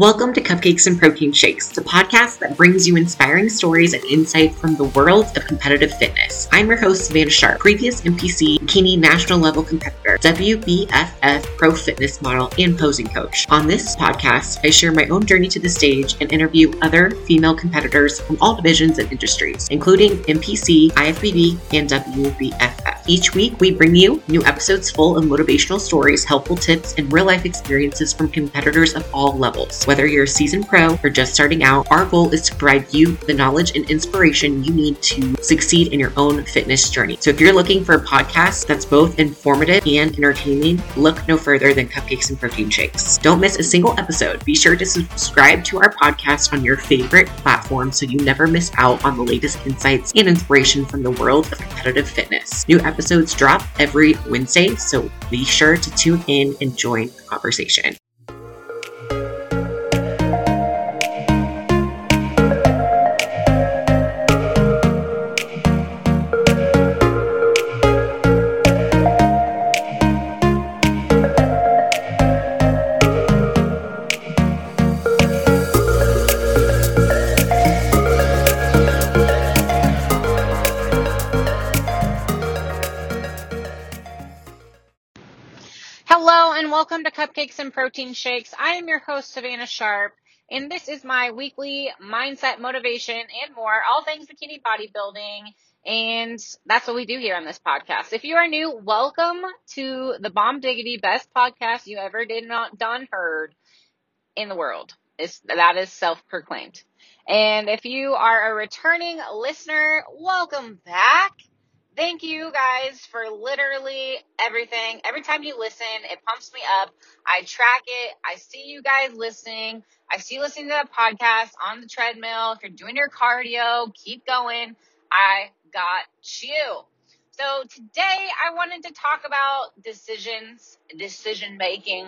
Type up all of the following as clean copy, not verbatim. Welcome to Cupcakes and Protein Shakes, the podcast that brings you inspiring stories and insight from the world of competitive fitness. I'm your host, Savannah Sharp, previous NPC, bikini national level competitor, WBFF pro fitness model, and posing coach. On this podcast, I share my own journey to the stage and interview other female competitors from all divisions and industries, including NPC, IFBB, and WBFF. Each week, we bring you new episodes full of motivational stories, helpful tips, and real-life experiences from competitors of all levels. Whether you're a seasoned pro or just starting out, our goal is to provide you the knowledge and inspiration you need to succeed in your own fitness journey. So if you're looking for a podcast that's both informative and entertaining, look no further than Cupcakes and Protein Shakes. Don't miss a single episode. Be sure to subscribe to our podcast on your favorite platform so you never miss out on the latest insights and inspiration from the world of competitive fitness. New episodes drop every Wednesday, so be sure to tune in and join the conversation. Hello and welcome to Cupcakes and Protein Shakes. I am your host, Savannah Sharp, and this is my weekly mindset, motivation, and more, all things bikini bodybuilding, and that's what we do here on this podcast. If you are new, welcome to the bomb diggity best podcast you ever did not done heard in the world. That is self-proclaimed. And if you are a returning listener, welcome back. Thank you guys for literally everything. Every time you listen, it pumps me up. I track it. I see you guys listening. I see you listening to the podcast on the treadmill. If you're doing your cardio, keep going. I got you. So today I wanted to talk about decisions, decision making.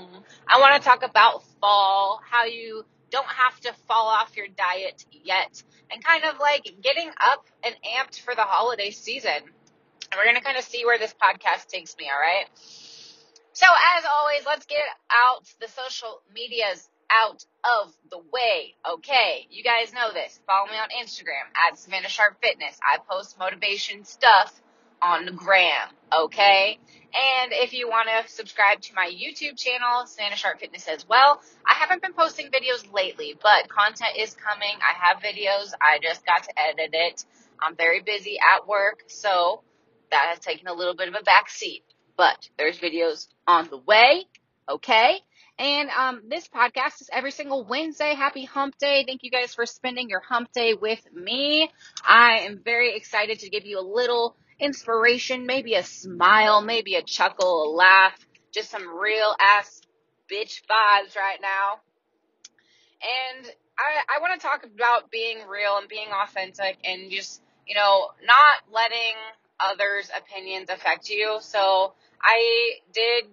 I want to talk about fall, how you don't have to fall off your diet yet, and kind of like getting up and amped for the holiday season. And we're going to kind of see where this podcast takes me, all right? So as always, let's get out the social medias out of the way, okay? You guys know this. Follow me on Instagram, @SavannahSharpFitness. I post motivation stuff on the gram, okay? And if you want to subscribe to my YouTube channel, Savannah Sharp Fitness as well. I haven't been posting videos lately, but content is coming. I have videos. I just got to edit it. I'm very busy at work, so that has taken a little bit of a backseat, but there's videos on the way, okay? And this podcast is every single Wednesday. Happy hump day. Thank you guys for spending your hump day with me. I am very excited to give you a little inspiration, maybe a smile, maybe a chuckle, a laugh, just some real ass bitch vibes right now. And I want to talk about being real and being authentic and just, you know, not letting others' opinions affect you. So I did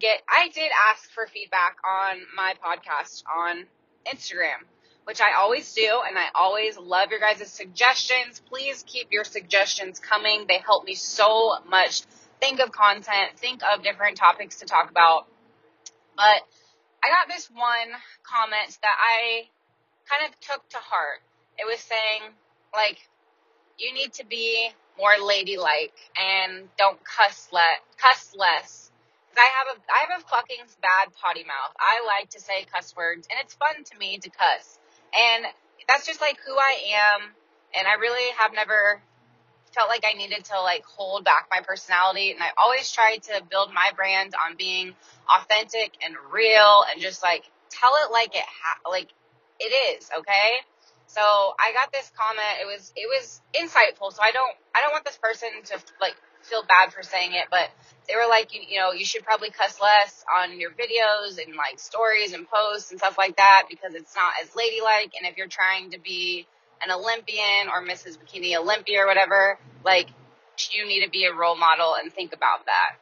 ask for feedback on my podcast on Instagram, which I always do. And I always love your guys' suggestions. Please keep your suggestions coming. They help me so much think of content, think of different topics to talk about. But I got this one comment that I kind of took to heart. It was saying, like, you need to be more ladylike and don't cuss less. Cause I have a fucking bad potty mouth. I like to say cuss words, and it's fun to me to cuss. And that's just like who I am. And I really have never felt like I needed to like hold back my personality. And I always tried to build my brand on being authentic and real and just like tell it like it is. Okay. So I got this comment. It was insightful. So I don't want this person to like feel bad for saying it, but they were like, you know, you should probably cuss less on your videos and like stories and posts and stuff like that because it's not as ladylike. And if you're trying to be an Olympian or Mrs. Bikini Olympia or whatever, like you need to be a role model and think about that.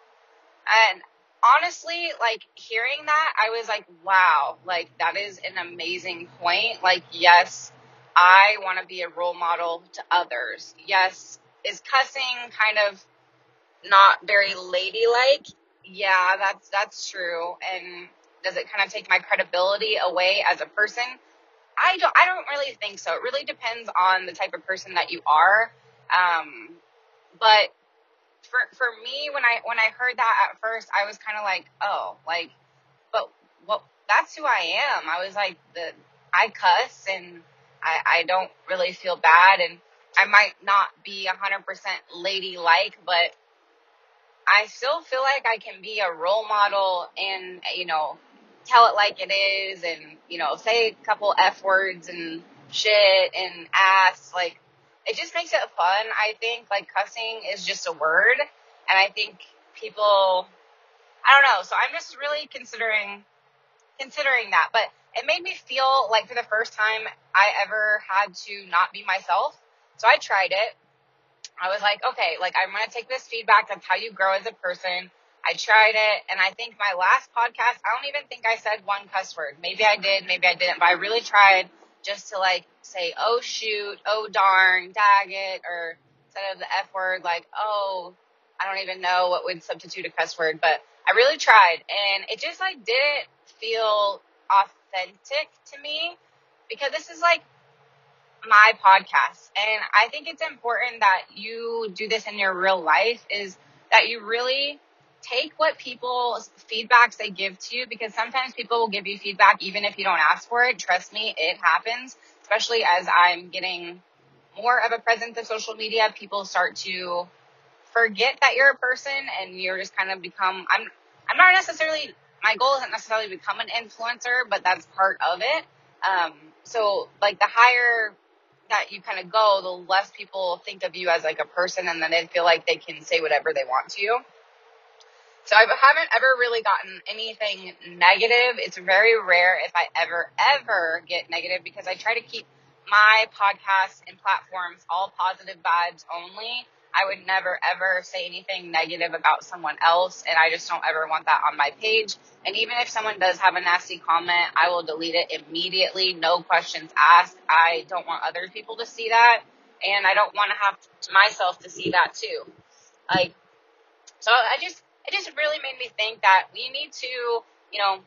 And honestly, like, hearing that, I was like, wow, like that is an amazing point. Like, yes, I want to be a role model to others. Yes, is cussing kind of not very ladylike? Yeah, that's true. And does it kind of take my credibility away as a person? I don't really think so. It really depends on the type of person that you are. But for me, when I heard that at first, I was kind of like, oh, like, but what? That's who I am. I was like, I cuss and I don't really feel bad, and I might not be 100% ladylike, but I still feel like I can be a role model and, you know, tell it like it is and, you know, say a couple F words and shit and ass. Like, it just makes it fun, I think. Like, cussing is just a word, and I think people, I don't know. So I'm just really considering that. But it made me feel like for the first time I ever had to not be myself. So I tried it. I was like, okay, like, I'm going to take this feedback. That's how you grow as a person. I tried it. And I think my last podcast, I don't even think I said one cuss word. Maybe I did, maybe I didn't. But I really tried just to, like, say, oh, shoot, oh, darn, dag it, or instead of the F word, like, oh, I don't even know what would substitute a cuss word. But I really tried. And it just, like, didn't feel authentic to me, because this is, like, my podcast, and I think it's important that you do this in your real life, is that you really take what people's feedbacks they give to you, because sometimes people will give you feedback even if you don't ask for it. Trust me, it happens. Especially as I'm getting more of a presence of social media, people start to forget that you're a person, and you're just kind of become, I'm not necessarily, my goal isn't necessarily become an influencer, but that's part of it. So like, the higher that you kind of go, the less people think of you as like a person, and then they feel like they can say whatever they want to you. So I haven't ever really gotten anything negative. It's very rare if I ever get negative, because I try to keep my podcasts and platforms all positive vibes only. I would never, ever say anything negative about someone else, and I just don't ever want that on my page. And even if someone does have a nasty comment, I will delete it immediately, no questions asked. I don't want other people to see that, and I don't want to have myself to see that too. Like, so it just really made me think that we need to, you know,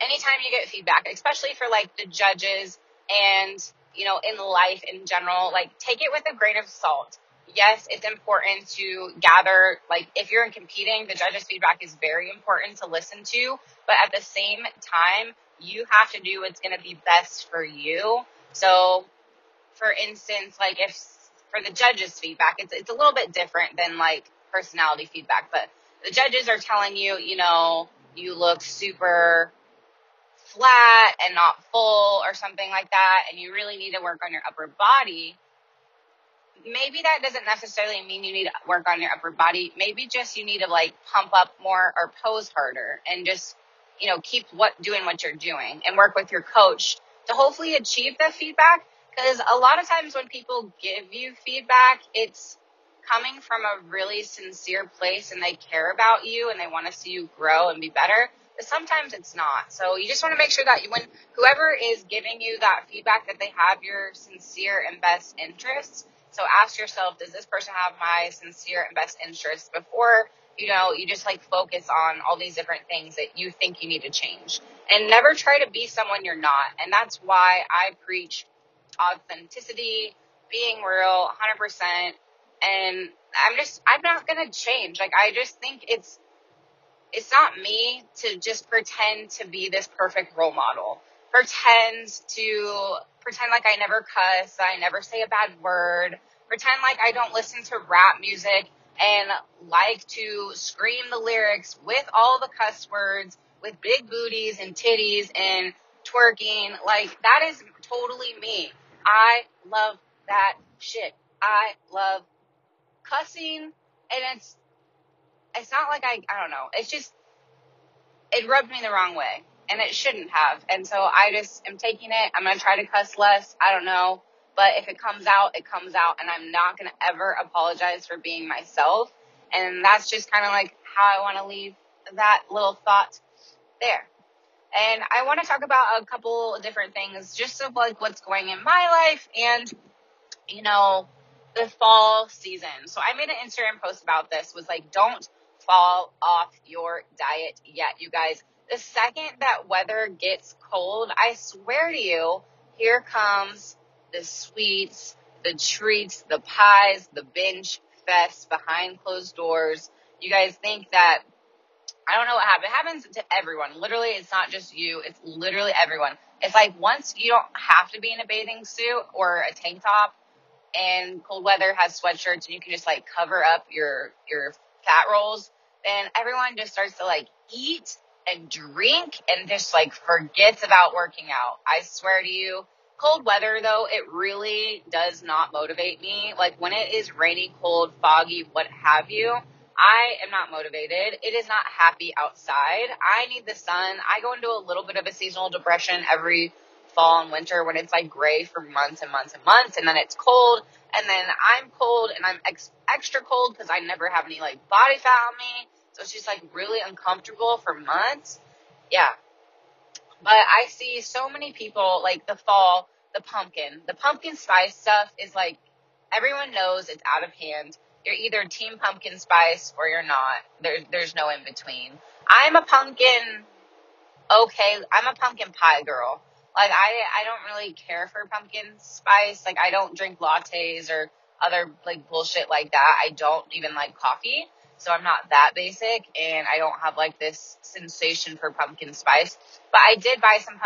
anytime you get feedback, especially for like the judges and, you know, in life in general, like, take it with a grain of salt. Yes, it's important to gather, like, if you're competing, the judges' feedback is very important to listen to, but at the same time, you have to do what's going to be best for you. So, for instance, like, if for the judges' feedback, it's a little bit different than, like, personality feedback, but the judges are telling you, you know, you look super flat and not full or something like that, and you really need to work on your upper body. Maybe that doesn't necessarily mean you need to work on your upper body. Maybe just you need to, like, pump up more or pose harder and just, you know, keep doing what you're doing and work with your coach to hopefully achieve that feedback. Because a lot of times when people give you feedback, it's coming from a really sincere place and they care about you and they want to see you grow and be better. But sometimes it's not. So you just want to make sure that when whoever is giving you that feedback, that they have your sincere and best interests. So ask yourself, does this person have my sincere and best interests before, you know, you just like focus on all these different things that you think you need to change, and never try to be someone you're not. And that's why I preach authenticity, being real 100%. And I'm not going to change. Like, I just think it's not me to just pretend to be this perfect role model. Pretend like I never cuss, I never say a bad word, pretend like I don't listen to rap music and like to scream the lyrics with all the cuss words, with big booties and titties and twerking. Like, that is totally me. I love that shit. I love cussing, and it's not like I don't know. It's just, it rubbed me the wrong way. And it shouldn't have. And so I just am taking it. I'm going to try to cuss less. I don't know. But if it comes out, it comes out. And I'm not going to ever apologize for being myself. And that's just kind of like how I want to leave that little thought there. And I want to talk about a couple of different things just of like what's going in my life and, you know, the fall season. So I made an Instagram post about this, was like, don't fall off your diet yet, you guys. The second that weather gets cold, I swear to you, Here comes the sweets, the treats, the pies, the binge fest behind closed doors. You guys think that, I don't know what happened. It happens to everyone. Literally, it's not just you. It's literally everyone. It's like once you don't have to be in a bathing suit or a tank top, and cold weather has sweatshirts, and you can just like cover up your fat rolls, then everyone just starts to like eat and drink and just like forgets about working out. I swear to you, cold weather though, it really does not motivate me. Like when it is rainy, cold, foggy, what have you, I am not motivated. It is not happy outside. I need the sun. I go into a little bit of a seasonal depression every fall and winter when it's like gray for months and months and months, and then it's cold, and then I'm cold, and I'm extra cold because I never have any like body fat on me, so it's just like really uncomfortable for months. Yeah, but I see so many people like the fall, the pumpkin spice stuff is like, everyone knows it's out of hand. You're either team pumpkin spice or you're not. There's no in between. I'm a pumpkin pie girl. Like, I don't really care for pumpkin spice. Like, I don't drink lattes or other, like, bullshit like that. I don't even like coffee, so I'm not that basic, and I don't have, like, this sensation for pumpkin spice. But I did buy some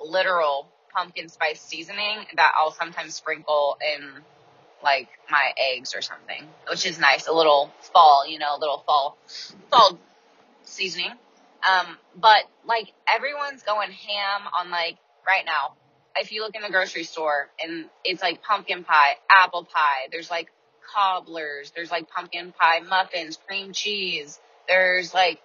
literal pumpkin spice seasoning that I'll sometimes sprinkle in, like, my eggs or something, which is nice. A little fall, you know, a little fall seasoning. But like everyone's going ham on like right now, if you look in the grocery store and it's like pumpkin pie, apple pie, there's like cobblers, there's like pumpkin pie muffins, cream cheese, there's like,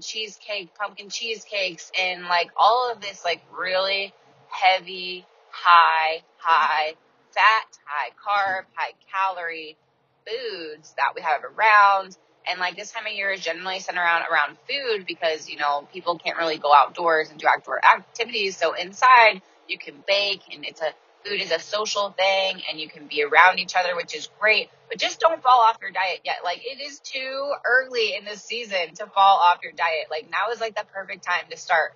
cheesecake, pumpkin cheesecakes, and like all of this like really heavy, high fat, high carb, high calorie foods that we have around. And, like, this time of year is generally centered around food because, you know, people can't really go outdoors and do outdoor activities. So inside you can bake, and food is a social thing, and you can be around each other, which is great. But just don't fall off your diet yet. Like, it is too early in this season to fall off your diet. Like, now is, like, the perfect time to start.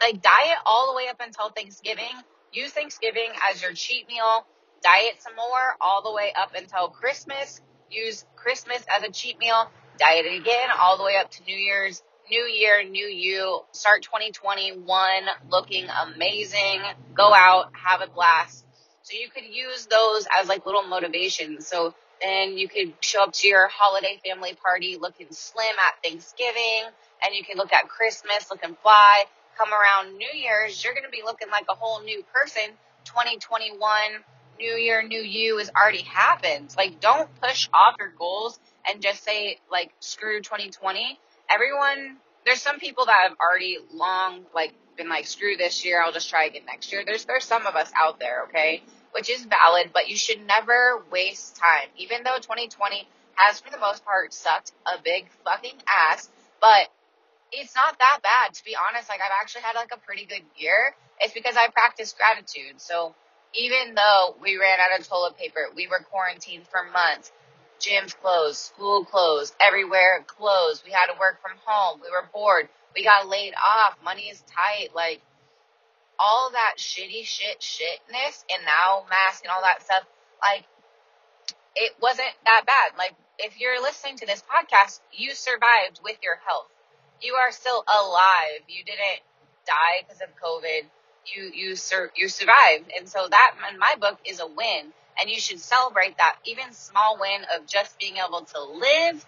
Like, diet all the way up until Thanksgiving. Use Thanksgiving as your cheat meal. Diet some more all the way up until Christmas. Use Christmas as a cheat meal. Diet it again all the way up to New Year's. New year, new you. Start 2021 looking amazing. Go out, have a blast. So you could use those as like little motivations. So then you could show up to your holiday family party looking slim at Thanksgiving, and you can look at Christmas looking fly. Come around New Year's, you're going to be looking like a whole new person. 2021, new year, new you has already happened. Like, don't push off your goals and just say, like, screw 2020. Everyone, there's some people that have already long, like, been like, screw this year, I'll just try again next year. There's some of us out there, okay, which is valid, but you should never waste time. Even though 2020 has, for the most part, sucked a big fucking ass, but it's not that bad, to be honest. Like, I've actually had, like, a pretty good year. It's because I practice gratitude. So even though we ran out of toilet paper, we were quarantined for months, gyms closed, school closed, everywhere closed, we had to work from home, we were bored, we got laid off, money is tight, like, all that shitness, and now masks and all that stuff, like, it wasn't that bad. Like, if you're listening to this podcast, you survived with your health. You are still alive. You didn't die because of COVID. You survived, and so that, in my book, is a win. And you should celebrate that, even small win of just being able to live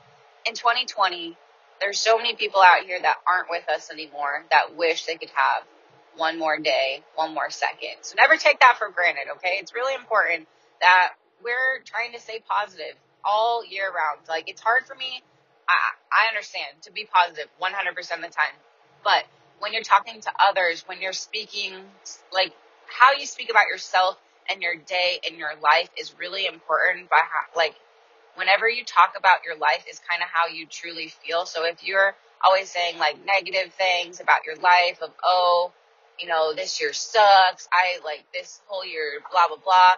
in 2020. There's so many people out here that aren't with us anymore that wish they could have one more day, one more second. So never take that for granted, okay? It's really important that we're trying to stay positive all year round. Like, it's hard for me. I understand, to be positive 100% of the time. But when you're talking to others, when you're speaking, like, how you speak about yourself and your day and your life is really important. By how, like, whenever you talk about your life is kind of how you truly feel. So if you're always saying like negative things about your life of, oh, you know, this year sucks, I like this whole year, blah, blah, blah.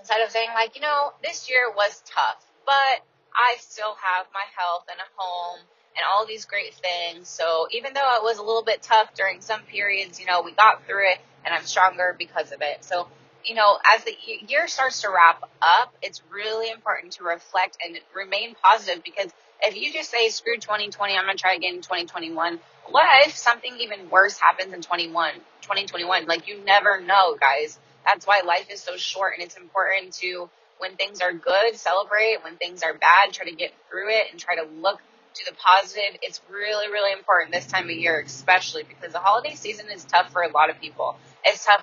Instead of saying like, you know, this year was tough, but I still have my health and a home and all these great things. So even though it was a little bit tough during some periods, you know, we got through it, and I'm stronger because of it. So, you know, as the year starts to wrap up, it's really important to reflect and remain positive, because if you just say, screw 2020, I'm going to try again in 2021, what if something even worse happens in 2021? Like, you never know, guys. That's why life is so short, and it's important to, when things are good, celebrate. When things are bad, try to get through it and try to look to the positive. It's really, really important this time of year, especially because the holiday season is tough for a lot of people. It's tough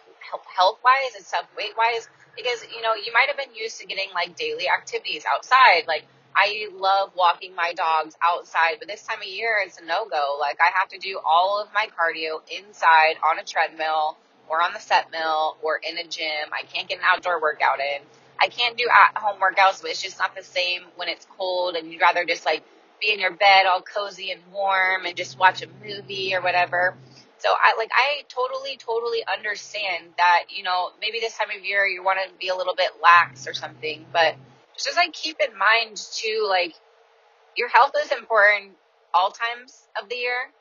health-wise, it's tough weight-wise, because, you know, you might have been used to getting, like, daily activities outside. Like, I love walking my dogs outside, but this time of year, it's a no-go. Like, I have to do all of my cardio inside on a treadmill or on the set mill or in a gym. I can't get an outdoor workout in. I can't do at-home workouts, but it's just not the same when it's cold, and you'd rather just, like, be in your bed all cozy and warm and just watch a movie or whatever. So I totally understand that, you know, maybe this time of year you want to be a little bit lax or something, but just like keep in mind too, like, your health is important all times of the year,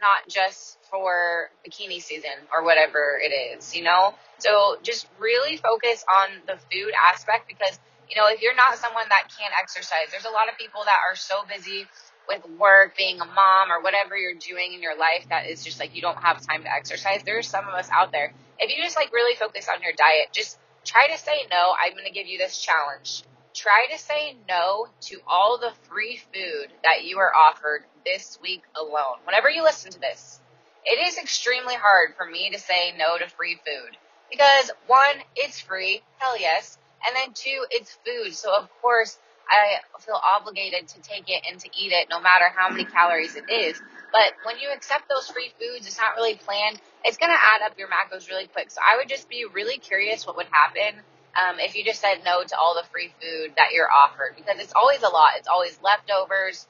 not just for bikini season or whatever it is, you know? So just really focus on the food aspect, because, you know, if you're not someone that can't exercise, there's a lot of people that are so busy with work, being a mom, or whatever you're doing in your life that is just like you don't have time to exercise. There's some of us out there. If you just like really focus on your diet, just try to say no. I'm going to give you this challenge. Try to say no to all the free food that you are offered this week alone. Whenever you listen to this, it is extremely hard for me to say no to free food because, one, it's free. Hell yes. And then, two, it's food. So, of course, I feel obligated to take it and to eat it no matter how many calories it is. But when you accept those free foods, it's not really planned. It's going to add up your macros really quick. So I would just be really curious what would happen if you just said no to all the free food that you're offered, because it's always a lot. It's always leftovers,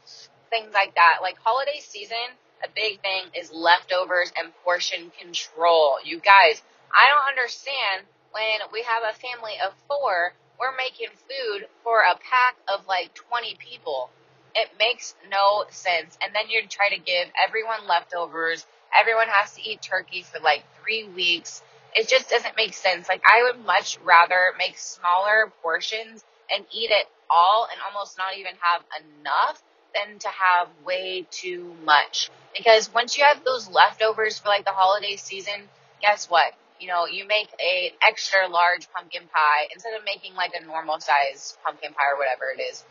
things like that. Like holiday season, a big thing is leftovers and portion control. You guys, I don't understand when we have a family of four, we're making food for a pack of like 20 people. It makes no sense. And then you try to give everyone leftovers. Everyone has to eat turkey for like 3 weeks. It just doesn't make sense. Like, I would much rather make smaller portions and eat it all and almost not even have enough than to have way too much. Because once you have those leftovers for like the holiday season, guess what? You know, you make an extra large pumpkin pie instead of making like a normal size pumpkin pie or whatever it is.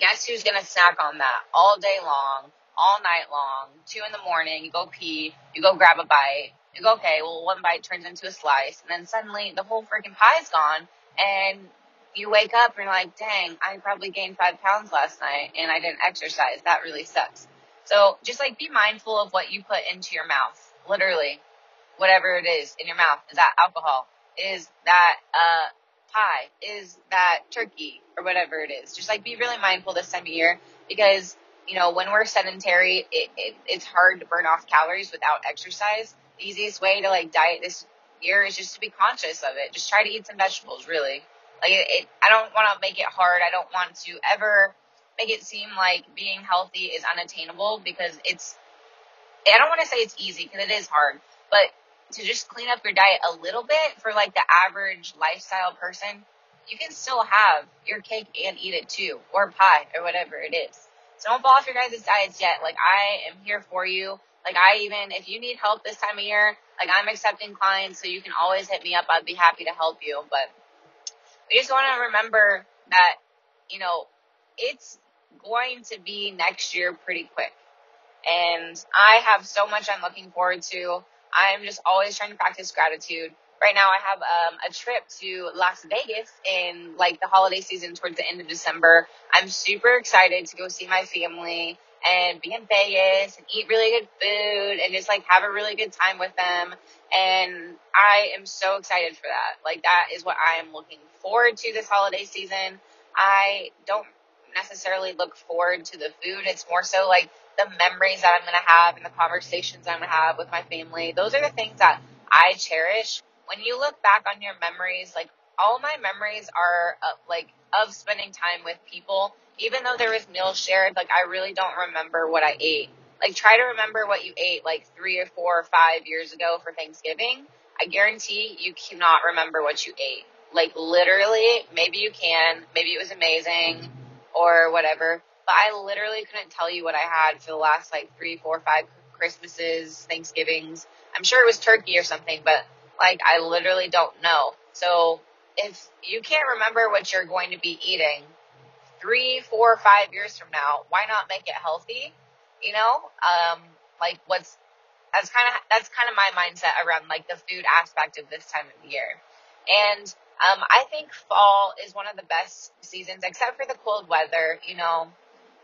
Guess who's going to snack on that all day long, all night long, 2 in the morning, you go pee, you go grab a bite, you go, okay, well, one bite turns into a slice. And then suddenly the whole freaking pie is gone. And you wake up and you're like, dang, I probably gained 5 pounds last night and I didn't exercise. That really sucks. So just like be mindful of what you put into your mouth, literally. Whatever it is in your mouth. Is that alcohol? Is that pie? Is that turkey? Or whatever it is. Just, like, be really mindful this time of year because, you know, when we're sedentary, it's hard to burn off calories without exercise. The easiest way to, like, diet this year is just to be conscious of it. Just try to eat some vegetables, really. Like, I don't want to make it hard. I don't want to ever make it seem like being healthy is unattainable because I don't want to say it's easy because it is hard, but to just clean up your diet a little bit for, like, the average lifestyle person, you can still have your cake and eat it, too, or pie, or whatever it is. So don't fall off your guys' diets yet. Like, I am here for you. Like, if you need help this time of year, like, I'm accepting clients, so you can always hit me up. I'd be happy to help you. But we just want to remember that, you know, it's going to be next year pretty quick. And I have so much I'm looking forward to. I'm just always trying to practice gratitude. Right now I have a trip to Las Vegas in like the holiday season towards the end of December. I'm super excited to go see my family and be in Vegas and eat really good food and just like have a really good time with them. And I am so excited for that. Like that is what I am looking forward to this holiday season. I don't necessarily look forward to the food. It's more so like the memories that I'm going to have and the conversations I'm going to have with my family. Those are the things that I cherish. When you look back on your memories, like all my memories are of spending time with people. Even though there was meals shared, I really don't remember what I ate. Try to remember what you ate 3 or 4 or 5 years ago for Thanksgiving. I guarantee you cannot remember what you ate. Literally, maybe you can. Maybe it was amazing or whatever. But I literally couldn't tell you what I had for the last 3, 4, 5 Christmases, Thanksgivings. I'm sure it was turkey or something, but I literally don't know. So if you can't remember what you're going to be eating 3, 4, 5 years from now, why not make it healthy? You know, that's kind of my mindset around the food aspect of this time of year. And I think fall is one of the best seasons, except for the cold weather. You know,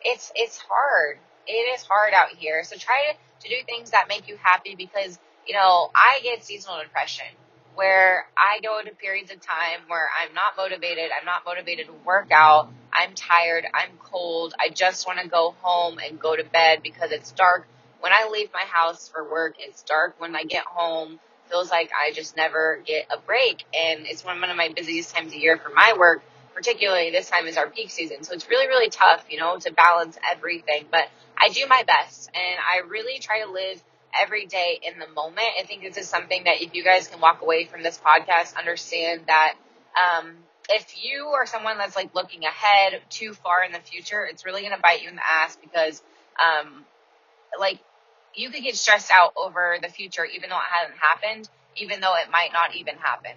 it's hard. It is hard out here. So try to do things that make you happy, because, you know, I get seasonal depression where I go into periods of time where I'm not motivated. I'm not motivated to work out. I'm tired. I'm cold. I just want to go home and go to bed because it's dark. When I leave my house for work, it's dark. When I get home, it feels like I just never get a break. And it's one of my busiest times of year for my work, particularly this time is our peak season. So it's really, really tough, you know, to balance everything. But I do my best, and I really try to live every day in the moment. I think this is something that if you guys can walk away from this podcast, understand that if you are someone that's looking ahead too far in the future, it's really going to bite you in the ass, because you could get stressed out over the future, even though it hasn't happened, even though it might not even happen.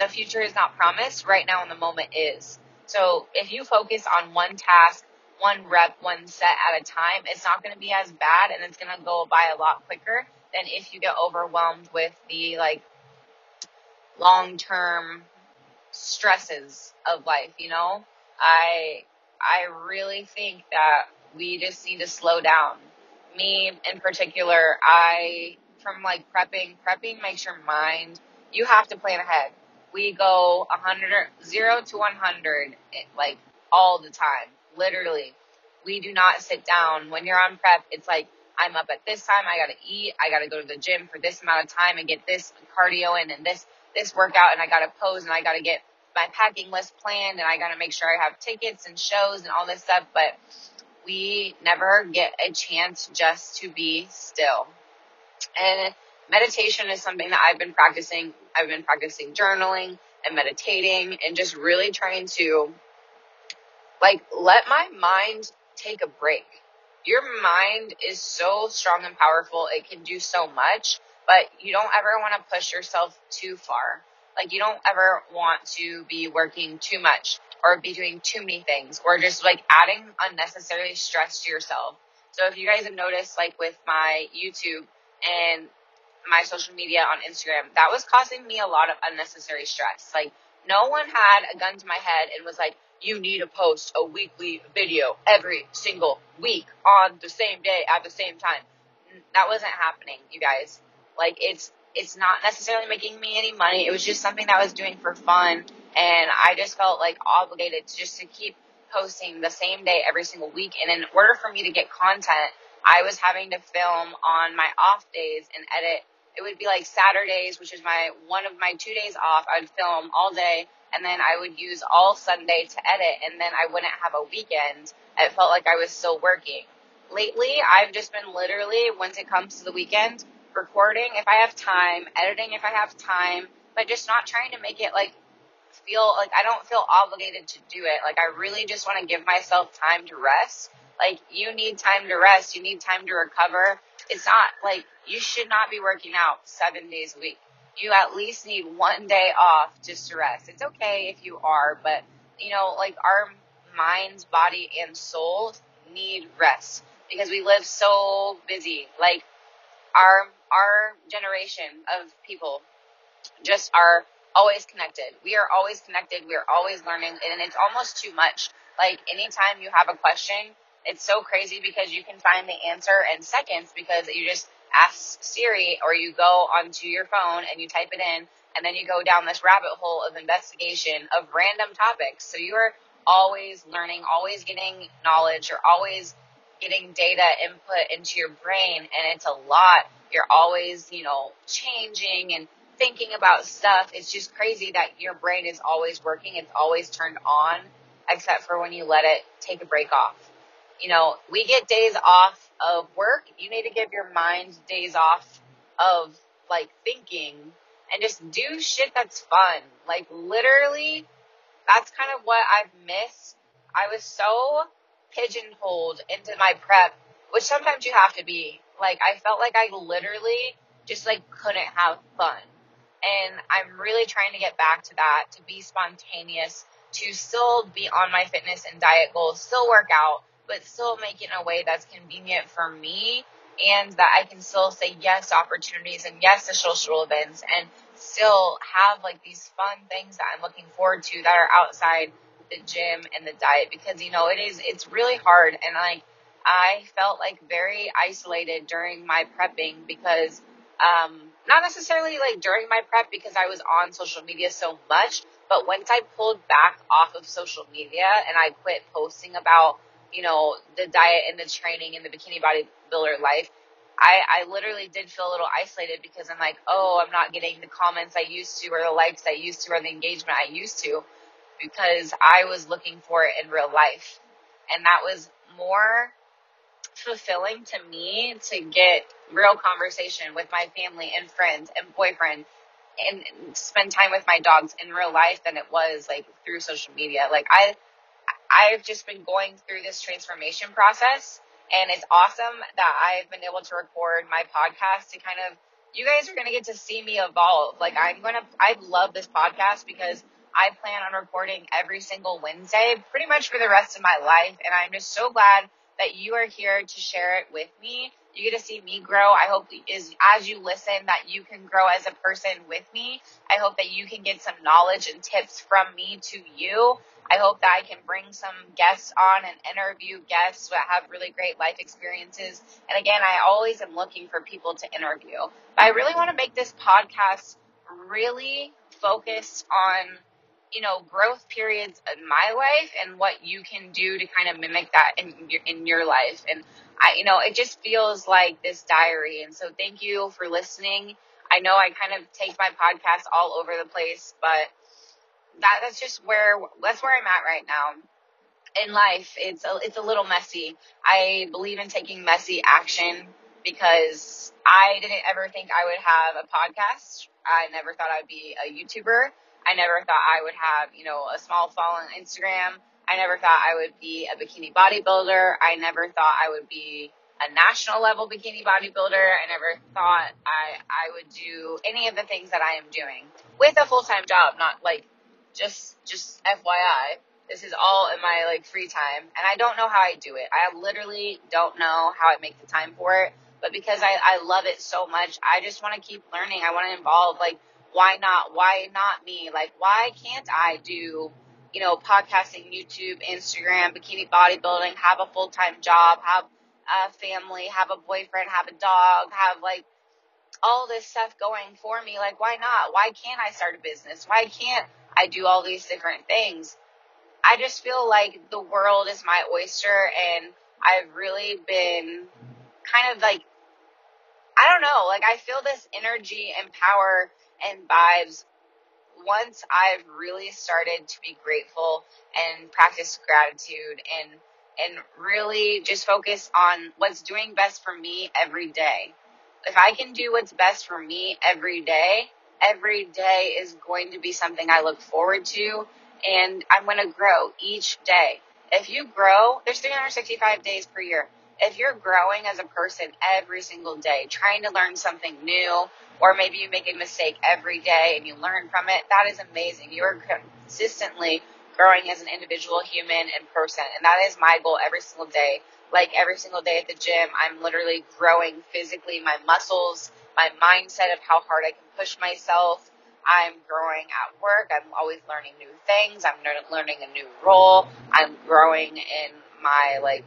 The future is not promised. Right now in the moment is. So if you focus on one task, one rep, one set at a time, it's not going to be as bad, and it's going to go by a lot quicker than if you get overwhelmed with the long-term stresses of life. You know, I really think that we just need to slow down. Me in particular, prepping makes your mind, you have to plan ahead. We go 0 to 100 all the time. Literally, we do not sit down. When you're on prep, it's I'm up at this time, I gotta eat, I gotta go to the gym for this amount of time and get this cardio in and this workout, and I gotta pose, and I gotta get my packing list planned, and I gotta make sure I have tickets and shows and all this stuff. But we never get a chance just to be still. And meditation is something that I've been practicing. I've been practicing journaling and meditating and just really trying to let my mind take a break. Your mind is so strong and powerful. It can do so much, but you don't ever want to push yourself too far. You don't ever want to be working too much or be doing too many things or just adding unnecessary stress to yourself. So if you guys have noticed, with my YouTube and my social media on Instagram, that was causing me a lot of unnecessary stress. No one had a gun to my head and was you need to post a weekly video every single week on the same day at the same time. That wasn't happening, you guys. It's not necessarily making me any money. It was just something that I was doing for fun. And I just felt obligated to keep posting the same day every single week. And in order for me to get content, I was having to film on my off days and edit. It would be Saturdays, which is one of my 2 days off. I'd film all day, and then I would use all Sunday to edit, and then I wouldn't have a weekend. It felt like I was still working. Lately, I've just been literally, once it comes to the weekend, recording if I have time, editing if I have time, but just not trying to make it feel like I don't feel obligated to do it. I really just want to give myself time to rest. You need time to rest. You need time to recover. It's not you should not be working out 7 days a week. You at least need one day off just to rest. It's okay if you are, but you know, our minds, body, and soul need rest because we live so busy. Our generation of people just are always connected. We are always connected. We are always learning, and it's almost too much. Anytime you have a question, it's so crazy because you can find the answer in seconds because you just ask Siri, or you go onto your phone and you type it in, and then you go down this rabbit hole of investigation of random topics. So you are always learning, always getting knowledge, you're always getting data input into your brain, and it's a lot. You're always, you know, changing and thinking about stuff, it's just crazy that your brain is always working. It's always turned on, except for when you let it take a break off. You know, we get days off of work. You need to give your mind days off of, like, thinking and just do shit that's fun. Like, literally, that's kind of what I've missed. I was so pigeonholed into my prep, which sometimes you have to be. Like, I felt like I literally just, like, couldn't have fun. And I'm really trying to get back to that, to be spontaneous, to still be on my fitness and diet goals, still work out, but still make it in a way that's convenient for me and that I can still say yes to opportunities and yes to social events and still have, like, these fun things that I'm looking forward to that are outside the gym and the diet, because, you know, it's really hard. And, like, I felt, like, very isolated during my prepping because not necessarily, like, during my prep because I was on social media so much, but once I pulled back off of social media and I quit posting about, you know, the diet and the training and the bikini bodybuilder life, I literally did feel a little isolated because I'm like, oh, I'm not getting the comments I used to or the likes I used to or the engagement I used to, because I was looking for it in real life. And that was more fulfilling to me, to get real conversation with my family and friends and boyfriend and spend time with my dogs in real life than it was, like, through social media. Like, I've just been going through this transformation process, and it's awesome that I've been able to record my podcast to kind of, you guys are going to get to see me evolve. Like, I love this podcast because I plan on recording every single Wednesday pretty much for the rest of my life. And I'm just so glad that you are here to share it with me. You get to see me grow. I hope as you listen that you can grow as a person with me. I hope that you can get some knowledge and tips from me to you. I hope that I can bring some guests on and interview guests that have really great life experiences. And again, I always am looking for people to interview. But I really want to make this podcast really focused on, you know, growth periods in my life and what you can do to kind of mimic that in your life. And you know, it just feels like this diary. And so thank you for listening. I know I kind of take my podcast all over the place, but that's just where I'm at right now in life. It's a little messy. I believe in taking messy action because I didn't ever think I would have a podcast. I never thought I'd be a YouTuber. I never thought I would have, you know, a small following on Instagram. I never thought I would be a bikini bodybuilder. I never thought I would be a national level bikini bodybuilder. I never thought I would do any of the things that I am doing with a full-time job, not like just FYI. This is all in my, like, free time. And I don't know how I do it. I literally don't know how I make the time for it. But because I love it so much, I just want to keep learning. I want to involve, like, why not? Why not me? Like, why can't I do, you know, podcasting, YouTube, Instagram, bikini bodybuilding, have a full-time job, have a family, have a boyfriend, have a dog, have, like, all this stuff going for me? Like, why not? Why can't I start a business? Why can't I do all these different things? I just feel like the world is my oyster, and I've really been kind of, like, I don't know, like, I feel this energy and power and vibes once I've really started to be grateful and practice gratitude and really just focus on what's doing best for me every day. If I can do what's best for me every day is going to be something I look forward to, and I'm going to grow each day. If you grow, there's 365 days per year. If you're growing as a person every single day, trying to learn something new, or maybe you make a mistake every day and you learn from it, that is amazing. You are consistently growing as an individual, human, and person. And that is my goal every single day. Like, every single day at the gym, I'm literally growing physically, my muscles, my mindset of how hard I can push myself. I'm growing at work. I'm always learning new things. I'm learning a new role. I'm growing in my, like,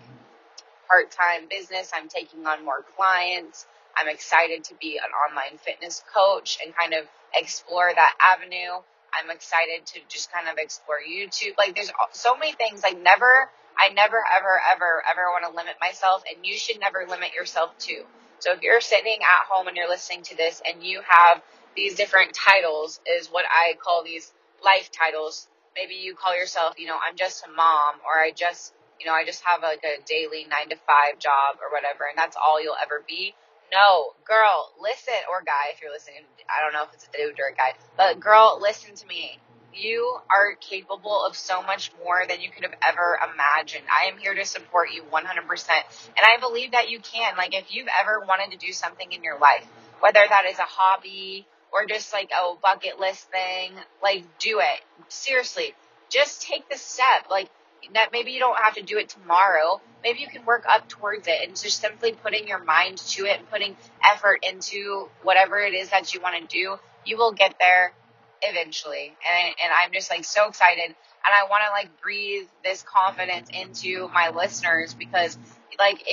part-time business. I'm taking on more clients. I'm excited to be an online fitness coach and kind of explore that avenue. I'm excited to just kind of explore YouTube. Like, there's so many things. I never, ever want to limit myself, and you should never limit yourself too. So if you're sitting at home and you're listening to this and you have these different titles is what I call these life titles. Maybe you call yourself, I'm just a mom, or I just, I just have like a daily 9-to-5 job or whatever, and that's all you'll ever be. No, girl, listen, or guy, if you're listening, I don't know if it's a dude or a guy, but girl, listen to me. You are capable of so much more than you could have ever imagined. I am here to support you 100%. And I believe that you can. Like, if you've ever wanted to do something in your life, whether that is a hobby or just like a bucket list thing, like, do it. Seriously, just take the step. Like, that maybe you don't have to do it tomorrow. Maybe you can work up towards it, and just simply putting your mind to it and putting effort into whatever it is that you want to do, you will get there eventually. And I'm just like so excited, and I want to like breathe this confidence into my listeners, because like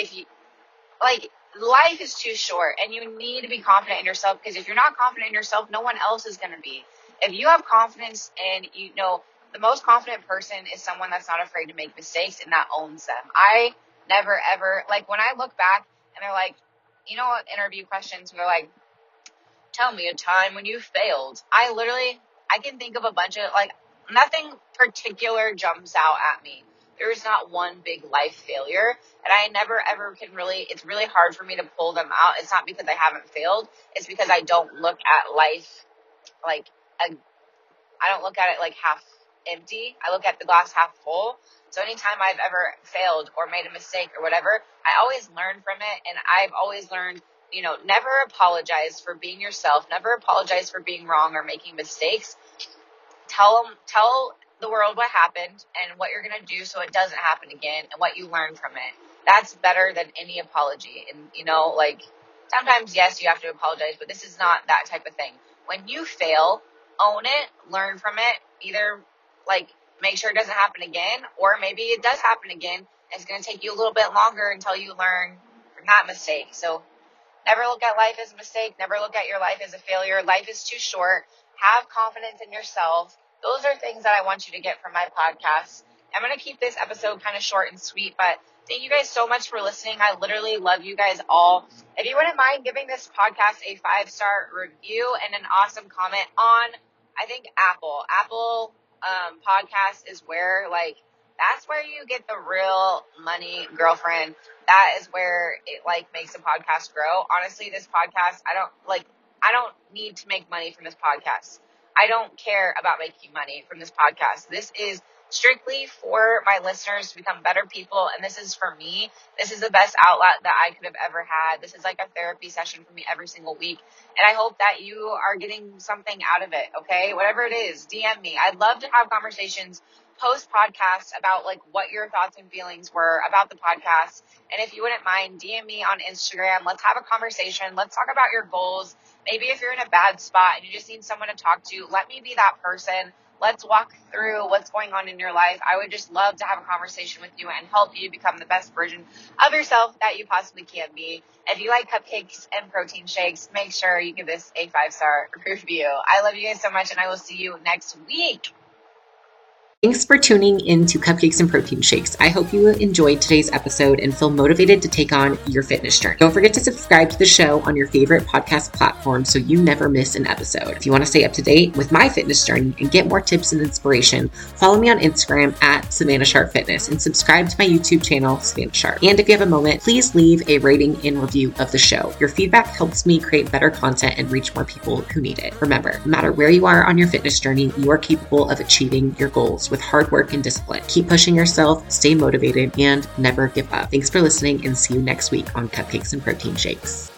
life is too short, and you need to be confident in yourself, because if you're not confident in yourself, no one else is going to be. If you have confidence, and the most confident person is someone that's not afraid to make mistakes and that owns them. I never ever, like, when I look back and they're like, interview questions, and they're like, tell me a time when you failed. I can think of a bunch of, like, nothing particular jumps out at me. There's not one big life failure, and I never ever can really, it's really hard for me to pull them out. It's not because I haven't failed. It's because I don't look at life like, I don't look at it like half empty. I look at the glass half full. So anytime I've ever failed or made a mistake or whatever, I always learn from it. And I've always learned, never apologize for being yourself. Never apologize for being wrong or making mistakes. Tell the world what happened and what you're going to do so it doesn't happen again and what you learn from it. That's better than any apology. And, sometimes, yes, you have to apologize, but this is not that type of thing. When you fail, own it, learn from it, either make sure it doesn't happen again, or maybe it does happen again, and it's going to take you a little bit longer until you learn from that mistake. So never look at life as a mistake. Never look at your life as a failure. Life is too short. Have confidence in yourself. Those are things that I want you to get from my podcast. I'm going to keep this episode kind of short and sweet, but thank you guys so much for listening. I literally love you guys all. If you wouldn't mind giving this podcast a 5-star review and an awesome comment on, I think, Apple podcast is where, that's where you get the real money, girlfriend. That is where it makes a podcast grow. Honestly, this podcast, I don't need to make money from this podcast. I don't care about making money from this podcast. This is strictly for my listeners to become better people. And this is for me. This is the best outlet that I could have ever had. This is like a therapy session for me every single week. And I hope that you are getting something out of it. Okay. Whatever it is, DM me. I'd love to have conversations post podcasts about what your thoughts and feelings were about the podcast. And if you wouldn't mind, DM me on Instagram. Let's have a conversation. Let's talk about your goals. Maybe if you're in a bad spot and you just need someone to talk to, let me be that person. Let's walk through what's going on in your life. I would just love to have a conversation with you and help you become the best version of yourself that you possibly can be. If you like cupcakes and protein shakes, make sure you give this a 5-star review. I love you guys so much, and I will see you next week. Thanks for tuning in to Cupcakes and Protein Shakes. I hope you enjoyed today's episode and feel motivated to take on your fitness journey. Don't forget to subscribe to the show on your favorite podcast platform so you never miss an episode. If you want to stay up to date with my fitness journey and get more tips and inspiration, follow me on Instagram at Savannah Sharp Fitness and subscribe to my YouTube channel, Savannah Sharp. And if you have a moment, please leave a rating and review of the show. Your feedback helps me create better content and reach more people who need it. Remember, no matter where you are on your fitness journey, you are capable of achieving your goals with hard work and discipline. Keep pushing yourself, stay motivated, and never give up. Thanks for listening, and see you next week on Cupcakes and Protein Shakes.